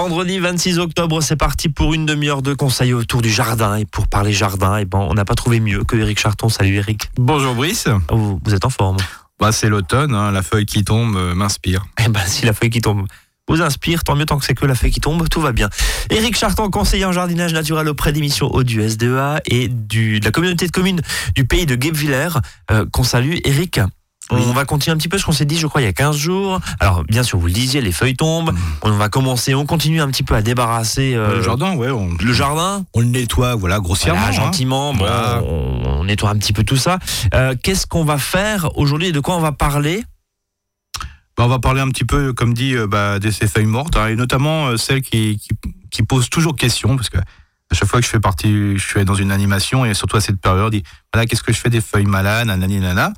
Vendredi 26 octobre, c'est parti pour une demi-heure de conseils autour du jardin. Et pour parler jardin, on n'a pas trouvé mieux que Eric Charton. Salut Eric. Bonjour Brice. Vous êtes en forme. C'est l'automne, la feuille qui tombe m'inspire. Si la feuille qui tombe vous inspire, tant mieux, tant que c'est que la feuille qui tombe, tout va bien. Eric Charton, conseiller en jardinage naturel auprès des missions eau du SDEA et de la communauté de communes du pays de Guebwiller, qu'on salue. Eric, on va continuer un petit peu ce qu'on s'est dit, je crois, il y a 15 jours. Alors, bien sûr, vous le disiez, les feuilles tombent. On va commencer, on continue un petit peu à débarrasser le jardin. Le jardin. On le nettoie, grossièrement. Gentiment, on nettoie un petit peu tout ça. Qu'est-ce qu'on va faire aujourd'hui et de quoi on va parler? On va parler un petit peu, comme dit, de ces feuilles mortes, et notamment celles qui posent toujours question, parce que à chaque fois que je suis dans une animation, et surtout à cette période, qu'est-ce que je fais des feuilles malades, nanana.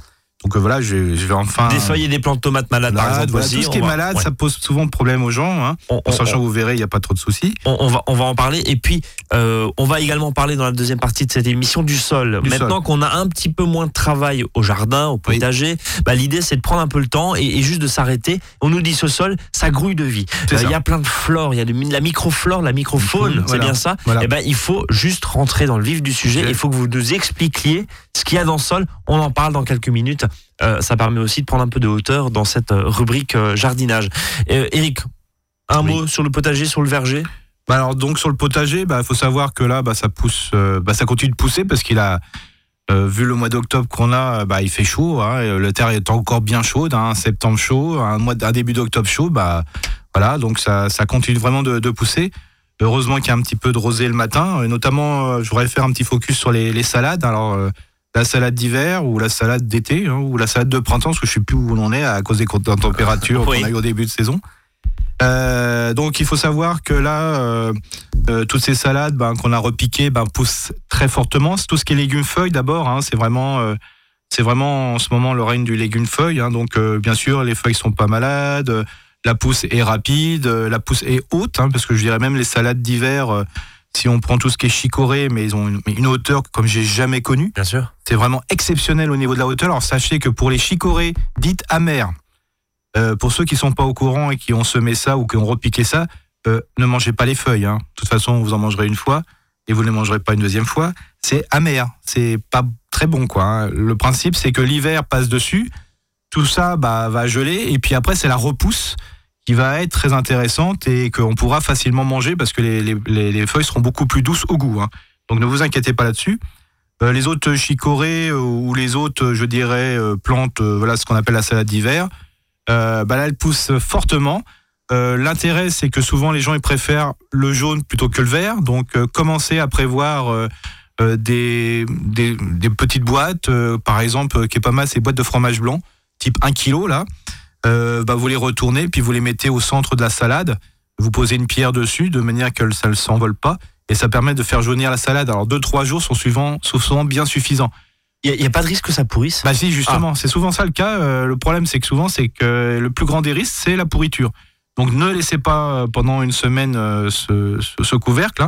Donc je vais enfin... Des feuilles et des plantes de tomates malades, par exemple. Tout ce qui est malade, ça pose souvent problème aux gens. En sachant, vous verrez, il n'y a pas trop de soucis. On va en parler. Et puis, on va également parler dans la deuxième partie de cette émission du sol. Maintenant qu'on a un petit peu moins de travail au jardin, au potager, l'idée, c'est de prendre un peu le temps et juste de s'arrêter. On nous dit ce sol, ça grouille de vie. Il y a plein de flore, il y a de la microflore, la microfaune, c'est bien ça. Il faut juste rentrer dans le vif du sujet. Il faut que vous nous expliquiez ce qu'il y a dans le sol. On en parle dans quelques minutes. Ça permet aussi de prendre un peu de hauteur dans cette rubrique jardinage. Eric, un mot sur le potager, sur le verger. Alors donc sur le potager, faut savoir que là ça pousse, ça continue de pousser parce qu'il a vu le mois d'octobre qu'on a, il fait chaud. La terre est encore bien chaude, septembre chaud, un début d'octobre chaud. Donc ça continue vraiment de pousser. Heureusement qu'il y a un petit peu de rosée le matin. Et notamment, je voudrais faire un petit focus sur les salades. Alors la salade d'hiver ou la salade d'été ou la salade de printemps, parce que je ne sais plus où on en est à cause des températures qu'on a eu au début de saison. Donc il faut savoir que là, toutes ces salades qu'on a repiquées poussent très fortement. C'est tout ce qui est légumes-feuilles d'abord, c'est vraiment en ce moment le règne du légume-feuille. Donc bien sûr, les feuilles ne sont pas malades, la pousse est rapide, la pousse est haute, parce que je dirais même les salades d'hiver... si on prend tout ce qui est chicorée, mais ils ont une hauteur comme j'ai jamais connue. Bien sûr. C'est vraiment exceptionnel au niveau de la hauteur. Alors sachez que pour les chicorées dites amères, pour ceux qui ne sont pas au courant et qui ont semé ça ou qui ont repiqué ça, ne mangez pas les feuilles. De toute façon, vous en mangerez une fois et vous ne les mangerez pas une deuxième fois. C'est amer, c'est pas très bon Le principe, c'est que l'hiver passe dessus, tout ça va geler et puis après c'est la repousse qui va être très intéressante et qu'on pourra facilement manger parce que les feuilles seront beaucoup plus douces au goût. Donc ne vous inquiétez pas là-dessus. Les autres chicorées ou les autres, je dirais, plantes, ce qu'on appelle la salade d'hiver, là, elles poussent fortement. L'intérêt, c'est que souvent, les gens ils préfèrent le jaune plutôt que le vert. Donc commencez à prévoir des petites boîtes, par exemple, qui est pas mal, ces boîtes de fromage blanc, type 1 kg, là. Vous les retournez puis vous les mettez au centre de la salade, vous posez une pierre dessus de manière que ça ne s'envole pas et ça permet de faire jaunir la salade. Alors 2-3 jours sont souvent bien suffisants. Il n'y a pas de risque que ça pourrisse? Si justement, c'est souvent ça le cas. Le problème c'est que le plus grand des risques c'est la pourriture. Donc ne laissez pas pendant une semaine ce couvercle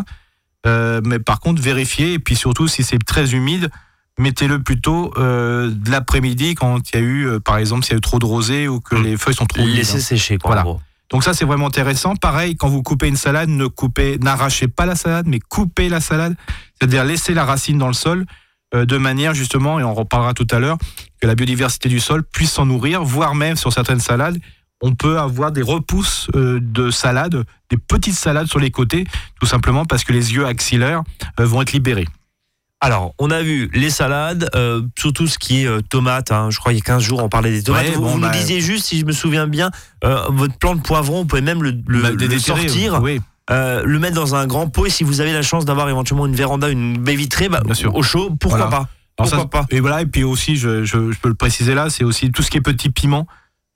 mais par contre vérifiez et puis surtout si c'est très humide, mettez-le plutôt de l'après-midi quand il y a eu, par exemple, s'il y a eu trop de rosée ou que les feuilles sont trop humides. Laissez sécher, en gros. Donc ça, c'est vraiment intéressant. Pareil, quand vous coupez une salade, n'arrachez pas la salade, mais coupez la salade. C'est-à-dire laissez la racine dans le sol de manière, justement, et on reparlera tout à l'heure, que la biodiversité du sol puisse s'en nourrir, voire même sur certaines salades, on peut avoir des repousses de salades, des petites salades sur les côtés, tout simplement parce que les yeux axillaires vont être libérés. Alors, on a vu les salades, surtout ce qui est tomates. Je crois qu'il y a 15 jours, on parlait des tomates. Vous nous disiez juste, si je me souviens bien, votre plant de poivron, vous pouvez même le sortir, le mettre dans un grand pot. Et si vous avez la chance d'avoir éventuellement une véranda, une baie vitrée, au chaud, pourquoi pas. Et puis aussi, je peux le préciser là, c'est aussi tout ce qui est petits piments.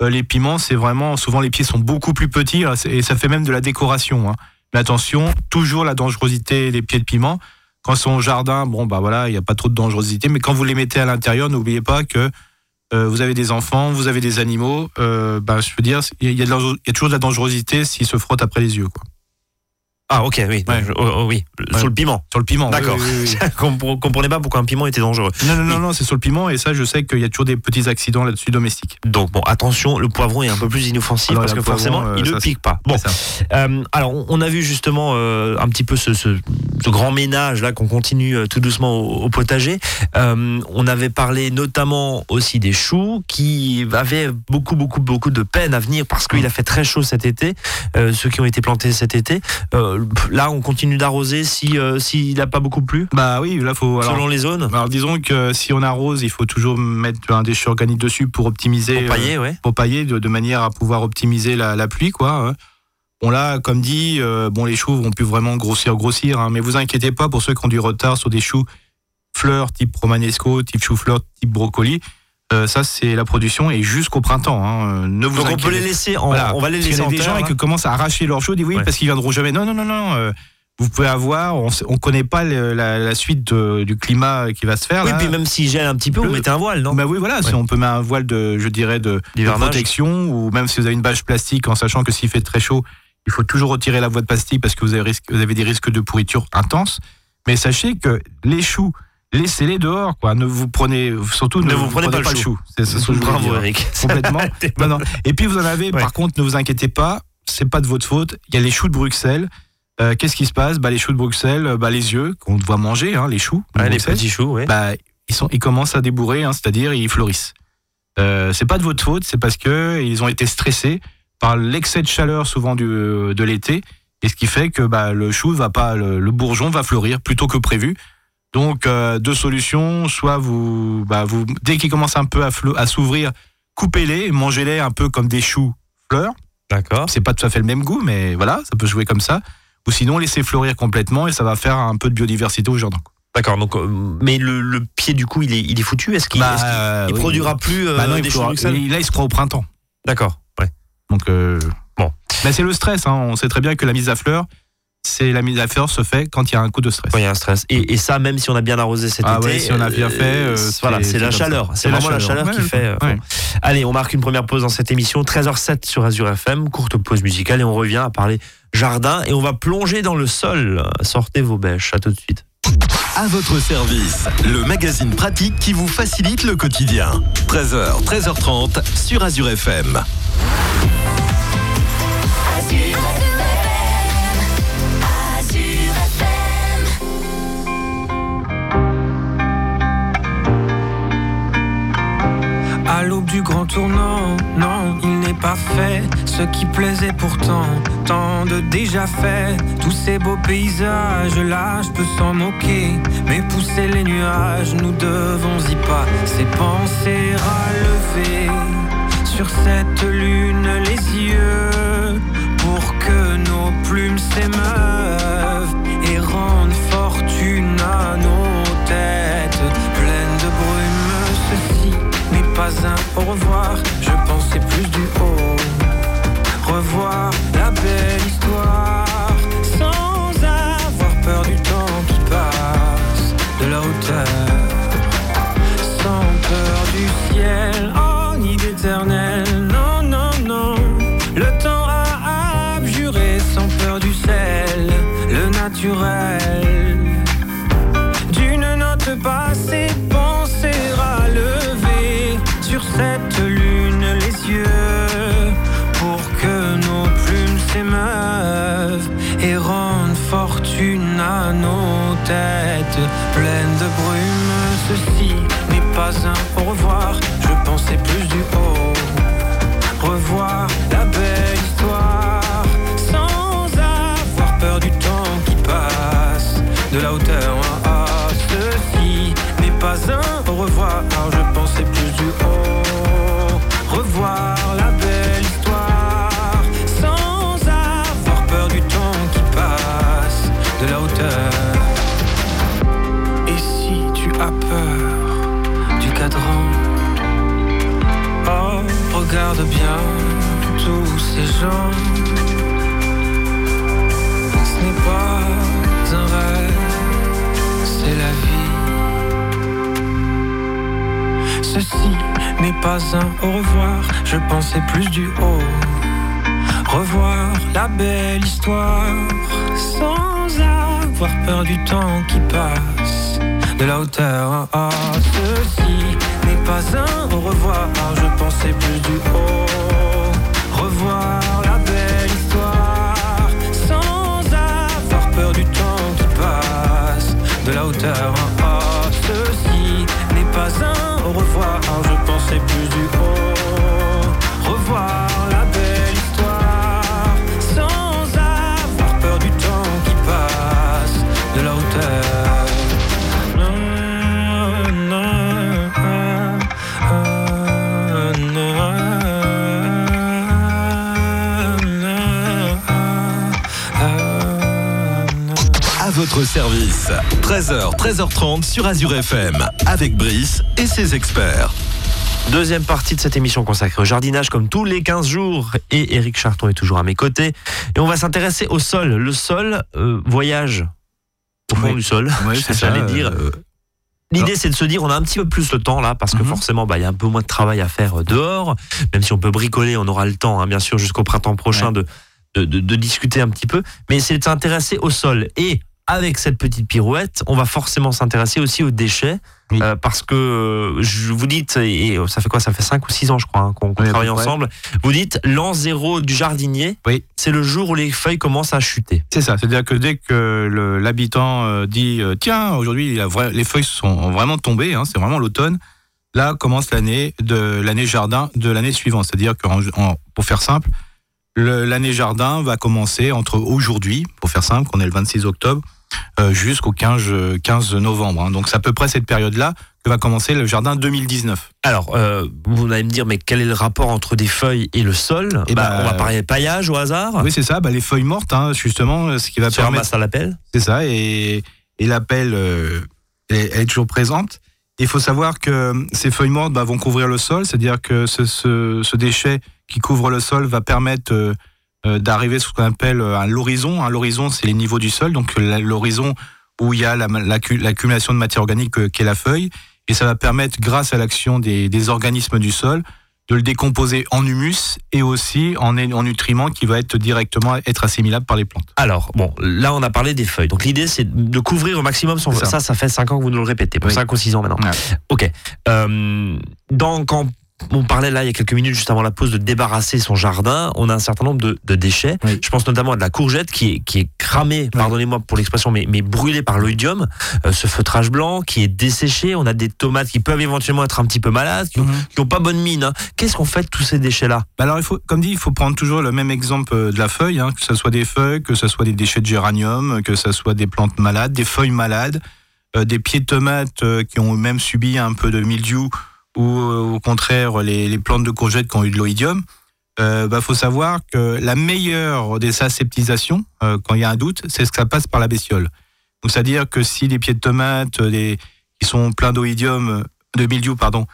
Les piments, c'est vraiment, souvent les pieds sont beaucoup plus petits et ça fait même de la décoration. Mais attention, toujours la dangerosité des pieds de piment. Quand c'est au jardin, il n'y a pas trop de dangerosité. Mais quand vous les mettez à l'intérieur, n'oubliez pas que vous avez des enfants, vous avez des animaux. Je veux dire, il y a toujours de la dangerosité s'ils se frottent après les yeux. Ah ok, oui, ouais. Oui. Ouais. Sur le piment. Sur le piment, d'accord. Oui. Comprenez pas pourquoi un piment était dangereux. Non, c'est sur le piment, et ça je sais qu'il y a toujours des petits accidents là-dessus domestiques. Donc bon, attention, le poivron est un peu plus inoffensif, alors, parce que forcément il ne pique pas. Bon, alors on a vu justement un petit peu ce grand ménage là qu'on continue tout doucement au potager. On avait parlé notamment aussi des choux qui avaient beaucoup de peine à venir parce qu'il a fait très chaud cet été. Ceux qui ont été plantés cet été. Là, on continue d'arroser s'il n'a pas beaucoup plu. Bah oui, là faut. Alors, selon les zones. Alors disons que si on arrose, il faut toujours mettre un déchet organique dessus pour optimiser. Pour pailler, ouais. Pour pailler de manière à pouvoir optimiser la pluie, quoi. Bon là, comme dit, les choux vont plus vraiment grossir. Mais vous inquiétez pas pour ceux qui ont du retard sur des choux fleurs type romanesco, type chou-fleur, type brocoli. Ça c'est la production et jusqu'au printemps. Ne vous inquiétez. Donc on peut les laisser. On va les laisser en terre. Il y a des gens qui commencent à arracher leurs choux, disent oui parce qu'ils viendront jamais. Non. Vous pouvez avoir, on connaît pas la suite du climat qui va se faire. Oui, là. Puis même s'il gèle un petit peu, vous mettez un voile, non ? Bah oui, voilà. Ouais. Si on peut mettre un voile de protection, ou même si vous avez une bâche plastique, en sachant que s'il fait très chaud, il faut toujours retirer la voile de plastique parce que vous avez des risques de pourriture intense. Mais sachez que les choux, laissez-les dehors, quoi. Ne vous prenez pas le chou. C'est ce que je voulais dire. Eric. Complètement. Non. Et puis vous en avez. Ouais. Par contre, ne vous inquiétez pas, c'est pas de votre faute. Il y a les choux de Bruxelles. Qu'est-ce qui se passe ? Les choux de Bruxelles, les yeux qu'on doit manger, les choux. Les petits choux. Ouais. Ils commencent à débourrer, c'est-à-dire ils fleurissent. C'est pas de votre faute, c'est parce que ils ont été stressés par l'excès de chaleur souvent de l'été, et ce qui fait que le chou va pas, le bourgeon va fleurir plutôt que prévu. Donc deux solutions, soit vous dès qu'ils commencent un peu à s'ouvrir, coupez-les et mangez-les un peu comme des choux fleurs. D'accord. C'est pas tout à fait le même goût, mais voilà, ça peut jouer comme ça. Ou sinon laissez fleurir complètement et ça va faire un peu de biodiversité au jardin. D'accord. Donc, mais le pied du coup, il est foutu. Est-ce qu'il oui, produira plus non, des choux Bruxelles ? Là, il se croit au printemps. D'accord. Ouais. Donc bon. Mais c'est le stress. On sait très bien que la mise à fleur. La mise à fleur se fait quand il y a un coup de stress. Quand il y a un stress. Et ça, même si on a bien arrosé cet été. Oui, si on a bien fait. C'est la chaleur. C'est vraiment la chaleur qui fait. Allez, on marque une première pause dans cette émission. 13h07 sur Azure FM. Courte pause musicale et on revient à parler jardin. Et on va plonger dans le sol. Sortez vos bêches. À tout de suite. À votre service, le magazine pratique qui vous facilite le quotidien. 13h, 13h30 sur Azure FM. À l'aube du grand tournant, non, il n'est pas fait ce qui plaisait pourtant, tant de déjà fait. Tous ces beaux paysages, là je peux s'en moquer, mais pousser les nuages, nous devons y passer. Penser à lever sur cette lune les yeux, pour que nos plumes s'émeuvent et rendent fortune à nos têtes pleines de brume. Ceci n'est pas un au revoir, je pensais plus du haut. Revoir la belle histoire, sans avoir peur du temps qui passe, de la hauteur, sans peur du ciel, en idée éternelle. Non, non, non, le temps a abjuré, sans peur du sel, le naturel, d'une note passée, penser à lever. Sur cette lune les yeux, pour que nos plumes s'émeuvent et rendent fortune à nos têtes pleines de brume. Ceci n'est pas un au revoir, je pensais plus du haut. Revoir la belle histoire, sans avoir peur du temps qui passe, de la hauteur à ceci n'est pas un au revoir, je pensais plus du haut. Revoir la belle histoire, sans avoir peur du temps qui passe, de la hauteur. Et si tu as peur du cadran, oh, regarde bien tous ces gens. Ce n'est pas un rêve, c'est la vie. Ceci n'est pas un au revoir, je pensais plus du haut. Revoir la belle histoire, sans avoir peur du temps qui passe, de la hauteur. Ah, ceci n'est pas un au revoir, je pensais plus du haut. Revoir la belle histoire, sans avoir peur du temps qui passe, de la hauteur. Ah, ceci n'est pas un au revoir, je pensais plus du haut. Revoir la belle histoire, sans avoir peur du temps qui passe, de la hauteur. Votre service, 13h, 13h30 sur Azure FM, avec Brice et ses experts. Deuxième partie de cette émission consacrée au jardinage comme tous les 15 jours. Et Eric Charton est toujours à mes côtés. Et on va s'intéresser au sol. Le sol voyage au fond du sol. Oui, c'est ça. L'idée, c'est de se dire, on a un petit peu plus le temps là, parce que forcément, il y a un peu moins de travail à faire dehors. Même si on peut bricoler, on aura le temps, hein, bien sûr, jusqu'au printemps prochain de discuter un petit peu. Mais c'est de s'intéresser au sol. Et avec cette petite pirouette, on va forcément s'intéresser aussi aux déchets, parce que vous dites, et ça fait quoi ? Ça fait 5 ou 6 ans, je crois, hein, qu'on travaille ensemble. Vous dites, l'an zéro du jardinier, c'est le jour où les feuilles commencent à chuter. C'est ça, c'est-à-dire que dès que l'habitant dit, tiens, aujourd'hui, les feuilles sont vraiment tombées, hein, c'est vraiment l'automne, là commence l'année jardin de l'année suivante. C'est-à-dire que, pour faire simple, l'année jardin va commencer entre aujourd'hui, pour faire simple, qu'on est le 26 octobre, jusqu'au 15 novembre. Hein. Donc c'est à peu près cette période-là que va commencer le jardin 2019. Alors, vous allez me dire, mais quel est le rapport entre des feuilles et le sol ? On va parler paillage au hasard. Oui, c'est ça, les feuilles mortes, hein, justement, ce qui va permettre... Ça ramasse à la pelle. C'est ça, et la pelle, elle est toujours présente. Il faut savoir que ces feuilles mortes vont couvrir le sol, c'est-à-dire que ce déchet qui couvre le sol va permettre... d'arriver sur ce qu'on appelle un l'horizon. Un l'horizon, c'est les niveaux du sol, donc l'horizon où il y a l'accumulation de matière organique qu'est la feuille, et ça va permettre, grâce à l'action des organismes du sol, de le décomposer en humus et aussi en nutriments qui va être directement assimilable par les plantes. Alors, là on a parlé des feuilles, donc l'idée c'est de couvrir au maximum son... Ça fait 5 ans que vous nous le répétez, 5 ou 6 ans maintenant. Ok. On parlait là il y a quelques minutes, juste avant la pause, de débarrasser son jardin. On a un certain nombre de déchets. Oui. Je pense notamment à de la courgette qui est cramée, pardonnez-moi pour l'expression, mais brûlée par l'oïdium, ce feutrage blanc qui est desséché. On a des tomates qui peuvent éventuellement être un petit peu malades, qui n'ont pas bonne mine. Hein. Qu'est-ce qu'on fait de tous ces déchets-là ? Alors, il faut prendre toujours le même exemple de la feuille, hein, que ce soit des feuilles, que ce soit des déchets de géranium, que ce soit des plantes malades, des feuilles malades, des pieds de tomates qui ont même subi un peu de mildiou, ou au contraire les plantes de courgettes qui ont eu de l'oïdium. Faut savoir que la meilleure des aseptisations, quand il y a un doute, c'est ce que ça passe par la bestiole. Donc c'est-à-dire que si les pieds de tomates qui sont pleins d'oïdium, de mildiou pardon,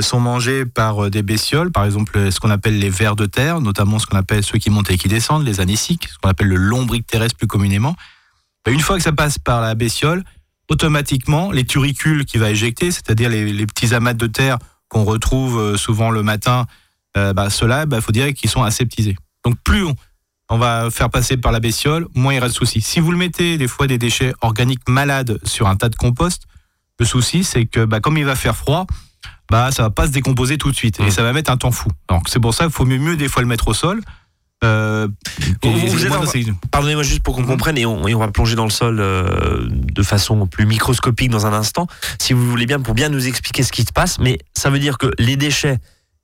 sont mangés par des bestioles, par exemple ce qu'on appelle les vers de terre, notamment ce qu'on appelle ceux qui montent et qui descendent, les anéciques, ce qu'on appelle le lombric terrestre plus communément, une fois que ça passe par la bestiole, automatiquement, les turicules qu'il va éjecter, c'est-à-dire les petits amas de terre qu'on retrouve souvent le matin, ceux-là, il faut dire qu'ils sont aseptisés. Donc plus on va faire passer par la bestiole, moins il reste de soucis. Si vous le mettez des fois des déchets organiques malades sur un tas de compost, le souci c'est que comme il va faire froid, ça ne va pas se décomposer tout de suite et ça va mettre un temps fou. Donc c'est pour ça qu'il faut mieux des fois le mettre au sol. Pardonnez-moi juste pour qu'on comprenne, et on va plonger dans le sol de façon plus microscopique dans un instant, si vous voulez bien, pour bien nous expliquer ce qui se passe. Mais ça veut dire que les déchets,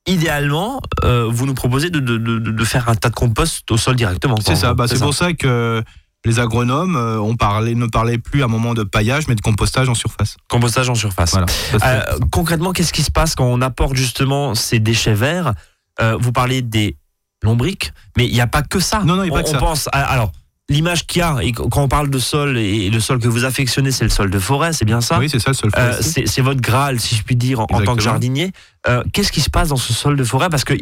idéalement, vous nous proposez de faire un tas de compost au sol directement. C'est ça, c'est pour ça que les agronomes ne parlaient plus à un moment de paillage, mais de compostage en surface. Compostage en surface. Voilà, concrètement, qu'est-ce qui se passe quand on apporte justement ces déchets verts ? Vous parlez des lombriques, mais il n'y a pas que ça. Non, il n'y a pas que ça. On pense à, l'image qu'il y a, et quand on parle de sol, et le sol que vous affectionnez, c'est le sol de forêt, c'est bien ça ? Oui, c'est ça, le sol de forêt. C'est votre graal, si je puis dire, en tant que jardinier. Qu'est-ce qui se passe dans ce sol de forêt ? Parce qu'on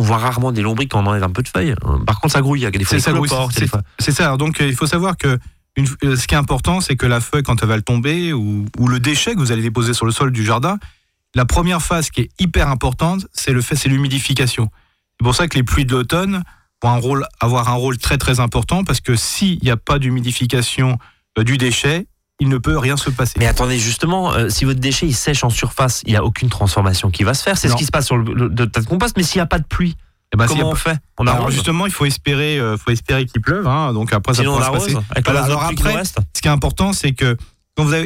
voit rarement des lombriques quand on enlève un peu de feuilles. Par contre, ça grouille, il y a des feuilles qui l'emportent. C'est ça, donc il faut savoir que ce qui est important, c'est que la feuille, quand elle va le tomber, ou le déchet que vous allez déposer sur le sol du jardin, la première phase qui est hyper importante, c'est l'humidification. C'est pour ça que les pluies de l'automne vont avoir un rôle très très important, parce que s'il n'y a pas d'humidification du déchet, il ne peut rien se passer. Mais attendez, justement, si votre déchet il sèche en surface, il n'y a aucune transformation qui va se faire. C'est non. Ce qui se passe sur le tas de compost, mais s'il n'y a pas de pluie, comment on fait ? On arrose. Alors justement, il faut espérer qu'il pleuve. Hein, donc après, sinon ça pourra se passer. Ce qui est important, c'est que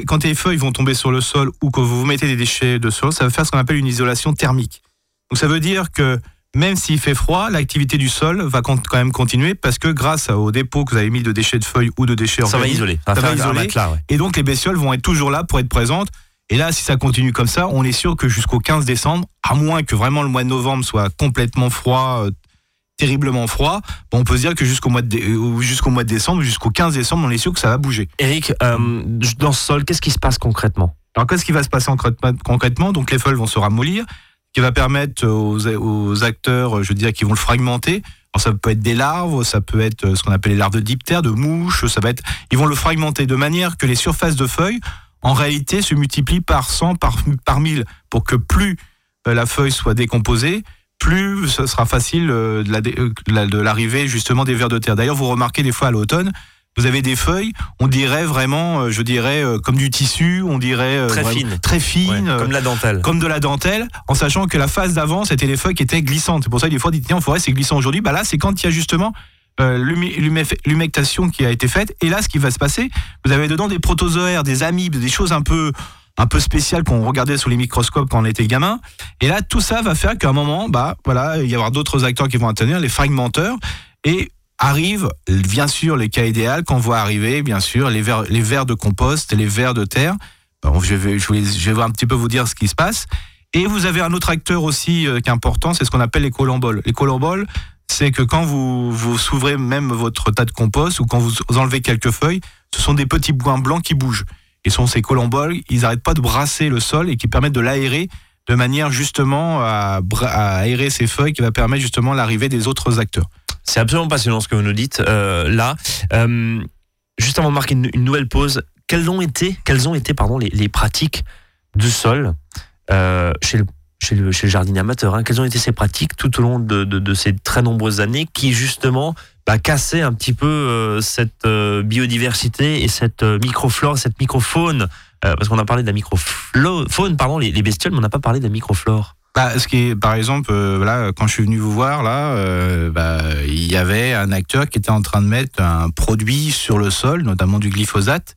quand les feuilles vont tomber sur le sol ou que vous mettez des déchets de sol, ça va faire ce qu'on appelle une isolation thermique. Donc ça veut dire que même s'il fait froid, l'activité du sol va quand même continuer parce que grâce aux dépôts que vous avez mis de déchets de feuilles ou de déchets organiques, ça va isoler. Matelas, ouais. Et donc les bestioles vont être toujours là pour être présentes. Et là, si ça continue comme ça, on est sûr que jusqu'au 15 décembre, à moins que vraiment le mois de novembre soit complètement froid, terriblement froid, on peut se dire que jusqu'au 15 décembre, on est sûr que ça va bouger. Eric, dans ce sol, qu'est-ce qui se passe concrètement ? Alors, qu'est-ce qui va se passer concrètement ? Donc, les feuilles vont se ramollir, ce qui va permettre aux acteurs, je veux dire, qui vont le fragmenter. Alors, ça peut être des larves, ça peut être ce qu'on appelle les larves de diptères, de mouches, ils vont le fragmenter de manière que les surfaces de feuilles en réalité se multiplie par 100, par 1000, pour que plus la feuille soit décomposée, plus ce sera facile de l'arrivée justement des vers de terre. D'ailleurs, vous remarquez des fois à l'automne, vous avez des feuilles, on dirait vraiment, je dirais, comme du tissu, on dirait très fine, comme la dentelle. Comme de la dentelle, en sachant que la phase d'avant, c'était les feuilles qui étaient glissantes. C'est pour ça que des fois, on dit, tiens, en forêt, c'est glissant aujourd'hui. Bah là, c'est quand il y a justement l'humectation qui a été faite, et là ce qui va se passer, vous avez dedans des protozoaires, des amibes, des choses un peu spéciales qu'on regardait sous les microscopes quand on était gamin, et là tout ça va faire qu'à un moment, il va y avoir d'autres acteurs qui vont intervenir, les fragmenteurs, et arrivent bien sûr les cas idéaux qu'on voit arriver, bien sûr les vers de compost, les vers de terre. Bon, je vais un petit peu vous dire ce qui se passe, et vous avez un autre acteur aussi qui est important, c'est ce qu'on appelle les collemboles. Les collemboles, c'est que quand vous ouvrez même votre tas de compost ou quand vous enlevez quelques feuilles, ce sont des petits points blancs qui bougent. Et ce sont ces collemboles, ils n'arrêtent pas de brasser le sol et qui permettent de l'aérer de manière justement à aérer ces feuilles, qui va permettre justement l'arrivée des autres acteurs. C'est absolument passionnant ce que vous nous dites là. Juste avant de marquer une nouvelle pause, quelles ont été les pratiques du sol chez le jardinier amateur, hein. Quelles ont été ces pratiques tout au long de ces très nombreuses années qui justement cassaient un petit peu cette biodiversité et cette microflore, cette microfaune, parce qu'on a parlé de la microfaune, les bestioles, mais on n'a pas parlé de la microflore. Ce qui est, par exemple, quand je suis venu vous voir, il y avait un acteur qui était en train de mettre un produit sur le sol, notamment du glyphosate,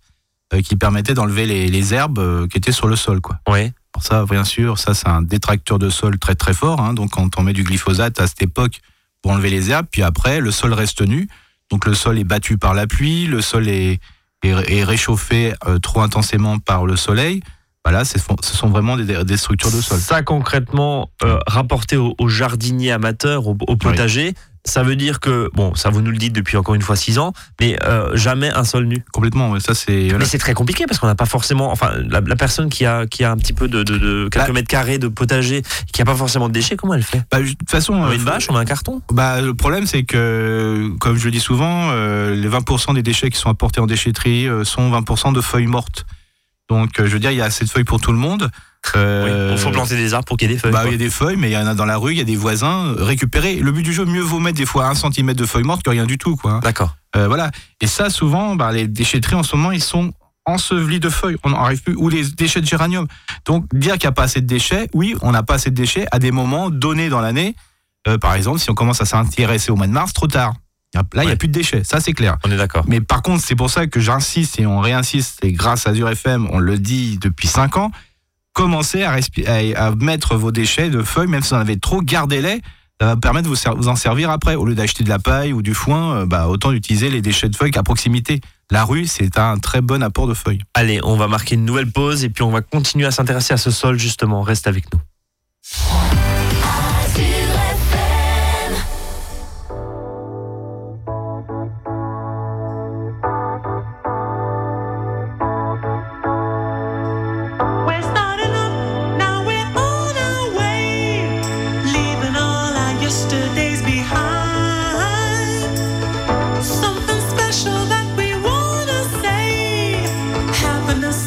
qui permettait d'enlever les herbes qui étaient sur le sol, quoi. Oui. Alors ça, bien sûr, c'est un détracteur de sol très très fort, hein. Donc quand on met du glyphosate à cette époque pour enlever les herbes, puis après le sol reste nu, donc le sol est battu par la pluie, le sol est réchauffé trop intensément par le soleil. Ce sont vraiment des structures de sol. Ça concrètement, rapporté aux jardiniers amateurs, aux potagers, oui. Ça veut dire que, ça vous nous le dites depuis encore une fois 6 ans, mais jamais un sol nu. Complètement, oui, ça c'est... Voilà. Mais c'est très compliqué parce qu'on n'a pas forcément... Enfin, la personne qui a un petit peu de quelques mètres carrés de potager, qui n'a pas forcément de déchets, comment elle fait ? De toute façon... On met une vache, on met un carton. Le problème c'est que, comme je le dis souvent, les 20% des déchets qui sont apportés en déchetterie sont 20% de feuilles mortes. Donc, je veux dire, il y a assez de feuilles pour tout le monde. Il faut planter des arbres pour qu'il y ait des feuilles. Il y a des feuilles, mais il y en a dans la rue, il y a des voisins. Récupérer. Le but du jeu, mieux vaut mettre des fois 1 cm de feuilles mortes que rien du tout, quoi. D'accord. Voilà. Et ça, souvent, les déchetteries en ce moment, ils sont ensevelis de feuilles. On n'en arrive plus. Ou les déchets de géranium. Donc, dire qu'il n'y a pas assez de déchets, oui, on n'a pas assez de déchets à des moments donnés dans l'année. Par exemple, si on commence à s'intéresser au mois de mars, trop tard. Là, il n'y a plus de déchets, ça c'est clair. On est d'accord. Mais par contre, c'est pour ça que j'insiste et on réinsiste, et grâce à Azure FM, on le dit depuis 5 ans, commencez à mettre vos déchets de feuilles, même si vous en avez trop, gardez-les, ça va permettre de vous en servir après. Au lieu d'acheter de la paille ou du foin, autant utiliser les déchets de feuilles qu'à proximité. La rue, c'est un très bon apport de feuilles. Allez, on va marquer une nouvelle pause et puis on va continuer à s'intéresser à ce sol justement, reste avec nous.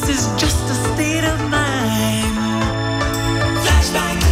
It's just a state of mind. Flashback.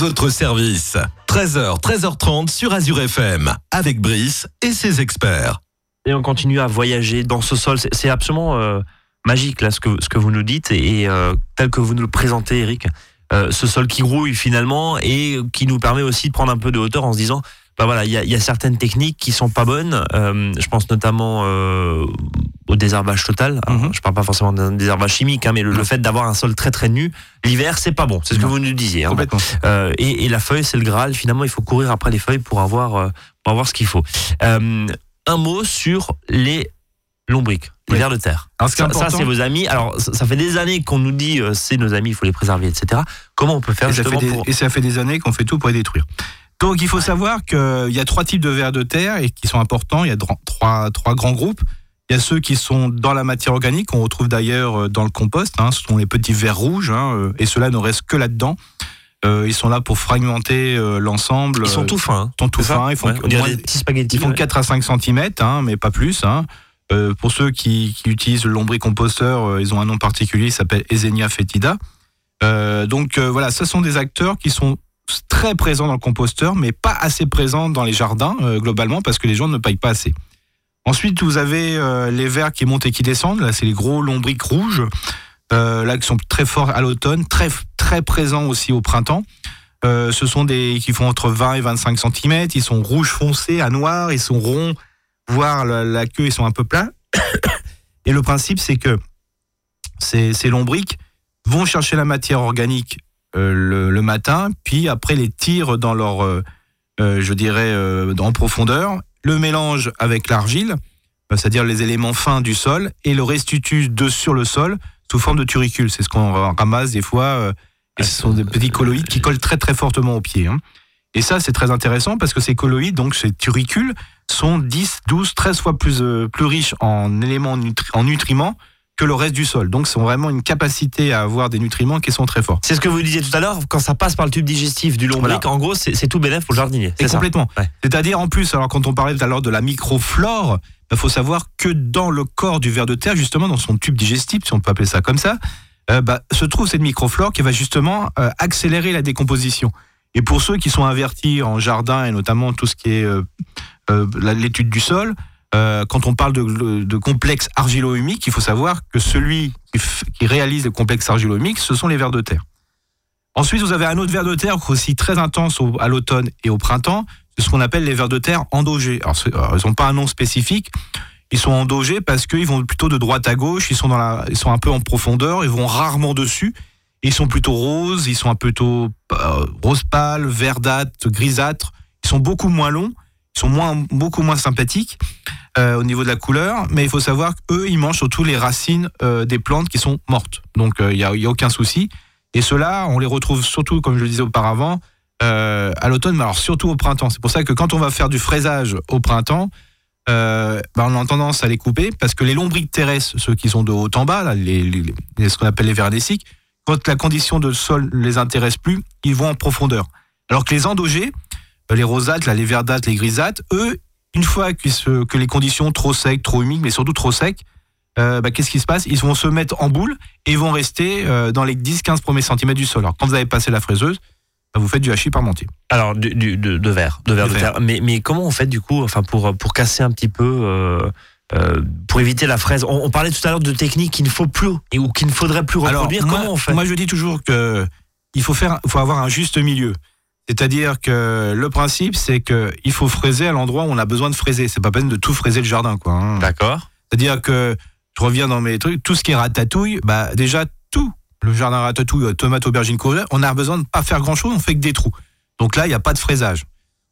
votre service. 13h, 13h30 sur Azure FM, avec Brice et ses experts. Et on continue à voyager dans ce sol. C'est absolument magique, là, ce que vous nous dites, et tel que vous nous le présentez, Eric. Ce sol qui grouille, finalement, et qui nous permet aussi de prendre un peu de hauteur en se disant, bah voilà, il y a certaines techniques qui sont pas bonnes. Je pense notamment au désherbage total. Alors, je parle pas forcément d'un désherbage chimique, mais le fait d'avoir un sol très très nu l'hiver, c'est pas bon. C'est ce que vous nous disiez. Et la feuille, c'est le Graal. Finalement, il faut courir après les feuilles pour avoir ce qu'il faut. Un mot sur les lombriques, les vers de terre. Alors, ça, c'est vos amis. Alors, ça fait des années qu'on nous dit, c'est nos amis, il faut les préserver, etc. Comment on peut faire Et ça fait des années qu'on fait tout pour les détruire. Donc il faut savoir qu'il y a 3 types de vers de terre et qui sont importants. Il y a trois grands groupes. Il y a ceux qui sont dans la matière organique, qu'on retrouve d'ailleurs dans le compost. Ce sont les petits vers rouges, et ceux-là ne restent que là-dedans. Ils sont là pour fragmenter l'ensemble. Ils sont tout fins. Ils font des petits spaghettis, 4 à 5 cm, mais pas plus. Pour ceux qui utilisent le lombricomposteur, ils ont un nom particulier, il s'appelle Eisenia fetida. Donc, ce sont des acteurs qui sont très présent dans le composteur, mais pas assez présent dans les jardins, globalement, parce que les gens ne paillent pas assez. Ensuite, vous avez les vers qui montent et qui descendent. Là, c'est les gros lombrics rouges, qui sont très forts à l'automne, très, très présents aussi au printemps. Ce sont des qui font entre 20 et 25 cm. Ils sont rouges foncés à noirs, ils sont ronds, voire la queue, ils sont un peu plats. Et le principe, c'est que ces lombrics vont chercher la matière organique le matin, puis après les tirent dans leur, en profondeur, le mélange avec l'argile, c'est-à-dire les éléments fins du sol, et le restitue sur le sol sous forme de turricules. C'est ce qu'on ramasse des fois, et ce sont des petits colloïdes qui collent très très fortement aux pieds. Et ça, c'est très intéressant parce que ces colloïdes, donc ces turricules, sont 10, 12, 13 fois plus riches en éléments, en nutriments, que le reste du sol. Donc, c'est vraiment une capacité à avoir des nutriments qui sont très forts. C'est ce que vous disiez tout à l'heure, quand ça passe par le tube digestif du lombric, en gros, c'est tout bénéf pour le jardinier. C'est complètement. Ouais. C'est-à-dire, en plus, alors quand on parlait tout à l'heure de la microflore, il faut savoir que dans le corps du ver de terre, justement, dans son tube digestif, si on peut appeler ça comme ça, se trouve cette microflore qui va justement accélérer la décomposition. Et pour ceux qui sont avertis en jardin, et notamment tout ce qui est l'étude du sol, quand on parle de complexe argilo-humique, il faut savoir que celui qui réalise le complexe argilo-humique, ce sont les vers de terre. Ensuite, vous avez un autre vers de terre aussi très intense à l'automne et au printemps, c'est ce qu'on appelle les vers de terre endogés. Alors, ils n'ont pas un nom spécifique, ils sont endogés parce qu'ils vont plutôt de droite à gauche, ils sont un peu en profondeur, ils vont rarement dessus, ils sont plutôt roses, ils sont un peu rose pâle, verdâtre, grisâtre, ils sont beaucoup moins longs, ils sont beaucoup moins sympathiques au niveau de la couleur, mais il faut savoir qu'eux, ils mangent surtout les racines des plantes qui sont mortes. Donc, il n'y a aucun souci. Et ceux-là, on les retrouve surtout, comme je le disais auparavant, à l'automne, mais alors surtout au printemps. C'est pour ça que quand on va faire du fraisage au printemps, on a tendance à les couper, parce que les lombrics terrestres, ceux qui sont de haut en bas, là, ce qu'on appelle les verdéciques, quand la condition de sol ne les intéresse plus, ils vont en profondeur. Alors que les endogés, les rosates, les verdâtres, les grisâtres, eux, une fois que les conditions trop secs, trop humides, mais surtout trop secs, qu'est-ce qui se passe ? Ils vont se mettre en boule et vont rester dans les 10-15 premiers centimètres du sol. Alors, quand vous avez passé la fraiseuse, vous faites du hachis parmentier. Alors, de verre. Mais comment on fait, du coup, pour casser un petit peu, pour éviter la fraise ? On parlait tout à l'heure de techniques qu'il ne faut plus ou qu'il ne faudrait plus reproduire. Alors, comment on fait ? Moi, je dis toujours qu'il faut avoir un juste milieu. C'est-à-dire que le principe, c'est qu'il faut fraiser à l'endroit où on a besoin de fraiser. C'est pas peine de tout fraiser le jardin, D'accord. C'est-à-dire que, je reviens dans mes trucs, tout ce qui est ratatouille, déjà tout, le jardin ratatouille, tomate, aubergine, courgette, on a besoin de pas faire grand-chose, on fait que des trous. Donc là, il n'y a pas de fraisage.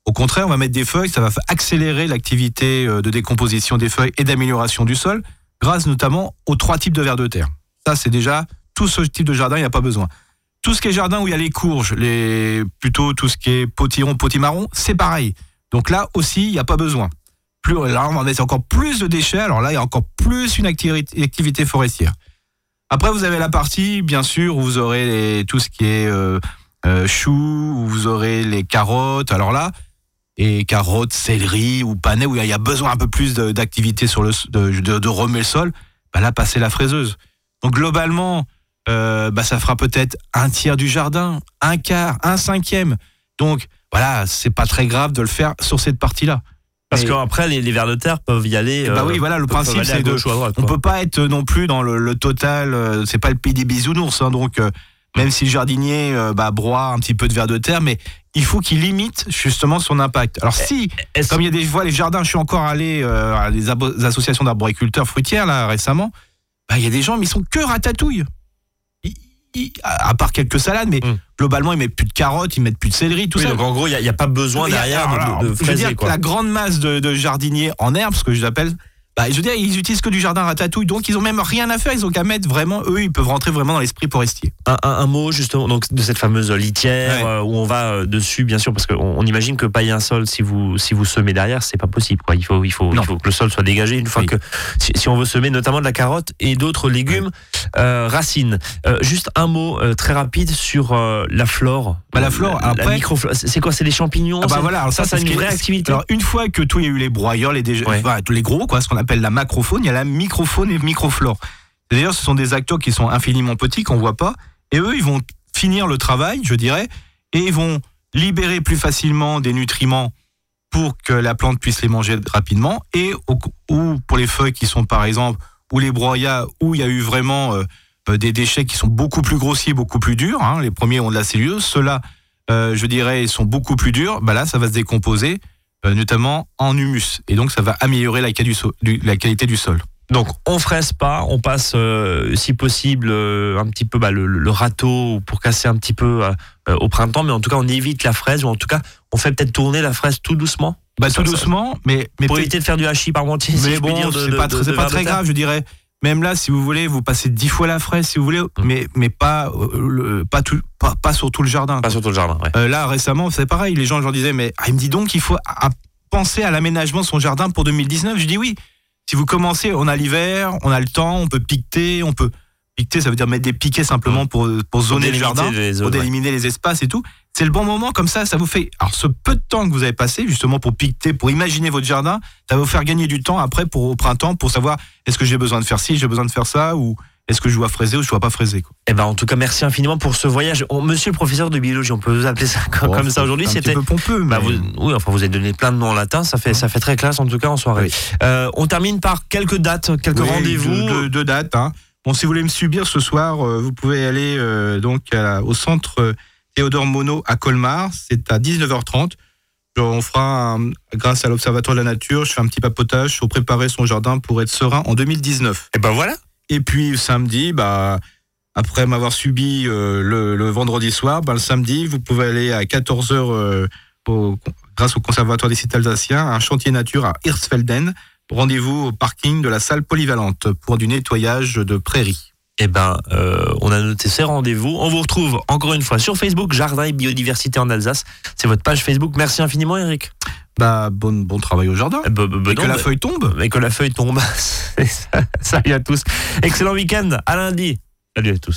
Au contraire, on va mettre des feuilles, ça va accélérer l'activité de décomposition des feuilles et d'amélioration du sol, grâce notamment aux 3 types de vers de terre. Ça, c'est déjà, tout ce type de jardin, il n'y a pas besoin. Tout ce qui est jardin où il y a les courges, plutôt tout ce qui est potiron, potimarron, c'est pareil. Donc là aussi, il n'y a pas besoin. Là, on a encore plus de déchets, alors là, il y a encore plus une activité forestière. Après, vous avez la partie, bien sûr, où vous aurez tout ce qui est choux, où vous aurez les carottes, alors là, et carottes, céleri ou panais, où il y a besoin un peu plus d'activité de remuer le sol, là, passer la fraiseuse. Donc globalement, ça fera peut-être un tiers du jardin, un quart, un cinquième. Donc voilà, c'est pas très grave de le faire sur cette partie-là. Parce qu'après, les vers de terre peuvent y aller. Oui, voilà, le principe, c'est de. On peut pas être non plus dans le total. C'est pas le pays des bisounours. Hein, donc, même si le jardinier broie un petit peu de vers de terre, mais il faut qu'il limite justement son impact. Alors, comme il y a des fois les jardins, je suis encore allé à des associations d'arboriculteurs fruitières là récemment. Il y a des gens, mais ils sont que ratatouilles. À part quelques salades, mais globalement, ils mettent plus de carottes, ils mettent plus de céleri, tout ça. Donc en gros, il n'y a pas besoin derrière de fraiser. Je veux dire que la grande masse de jardiniers en herbe, ce que je l'appelle, je veux dire, ils utilisent que du jardin ratatouille, donc ils n'ont même rien à faire, ils n'ont qu'à mettre vraiment, eux, ils peuvent rentrer vraiment dans l'esprit forestier. Un mot justement donc, de cette fameuse litière où on va dessus, bien sûr, parce qu'on imagine que pailler un sol, si vous semez derrière, c'est pas possible. Quoi. Il faut que le sol soit dégagé une fois que, si on veut semer notamment de la carotte et d'autres légumes, racines. Juste un mot très rapide sur la flore. La flore, la microflore, c'est quoi ? C'est les champignons ? Voilà, alors ça c'est une vraie activité. Alors une fois que il y a eu les broyeurs, tous les gros, quoi, ce qu'on appelle la macrofaune, il y a la microfaune et microflore. D'ailleurs, ce sont des acteurs qui sont infiniment petits, qu'on ne voit pas, et eux, ils vont finir le travail, je dirais, et ils vont libérer plus facilement des nutriments pour que la plante puisse les manger rapidement, et ou pour les feuilles qui sont, par exemple, ou les broyats, où il y a eu vraiment des déchets qui sont beaucoup plus grossiers, beaucoup plus durs. Hein. Les premiers ont de la cellulose, ceux-là, je dirais, sont beaucoup plus durs. Là, ça va se décomposer, notamment en humus. Et donc, ça va améliorer la qualité du sol. Donc, on fraise pas, on passe, si possible, un petit peu le râteau pour casser un petit peu au printemps. Mais en tout cas, on évite la fraise, ou en tout cas, on fait peut-être tourner la fraise tout doucement. Tout doucement, mais pour éviter de faire du hachis parmentier. Mais si bon, c'est pas très grave, je dirais. Même là, si vous voulez, vous passez 10 fois la fraise, si vous voulez, mais pas sur tout le jardin. Pas sur tout le jardin. Ouais. Là, récemment, c'est pareil. Les gens leur disaient, mais il me dit donc qu'il faut penser à l'aménagement de son jardin pour 2019. Je dis oui. Si vous commencez, on a l'hiver, on a le temps, on peut piqueter, ça veut dire mettre des piquets simplement pour zoner le jardin, pour délimiter les espaces et tout. C'est le bon moment, comme ça vous fait... Alors, ce peu de temps que vous avez passé, justement, pour piqueter, pour imaginer votre jardin, ça va vous faire gagner du temps après, au printemps, pour savoir est-ce que j'ai besoin de faire ci, j'ai besoin de faire ça, ou... Est-ce que je dois fraiser ou je dois pas fraiser, quoi. En tout cas, merci infiniment pour ce voyage. Monsieur le professeur de biologie, on peut vous appeler ça comme ça aujourd'hui. C'était un petit peu pompeux. Mais... vous avez donné plein de noms en latin, ça fait très classe en tout cas en soirée. Oui. On termine par quelques dates, rendez-vous. Deux dates. Hein. Bon, si vous voulez me subir ce soir, vous pouvez aller au centre Théodore Monod à Colmar. C'est à 19h30. On fera, grâce à l'Observatoire de la Nature, je fais un petit papotage sur préparer son jardin pour être serein en 2019. Et voilà. Et puis samedi, après m'avoir subi le vendredi soir, le samedi, vous pouvez aller à 14h grâce au Conservatoire des sites Alsaciens, à un chantier nature à Hirsfelden. Rendez-vous au parking de la salle polyvalente pour du nettoyage de prairies. On a noté ces rendez-vous. On vous retrouve encore une fois sur Facebook, Jardin et Biodiversité en Alsace. C'est votre page Facebook. Merci infiniment, Eric. Bon travail au jardin. La feuille tombe. Mais que la feuille tombe. Salut à tous. Excellent week-end. À lundi. Salut à tous.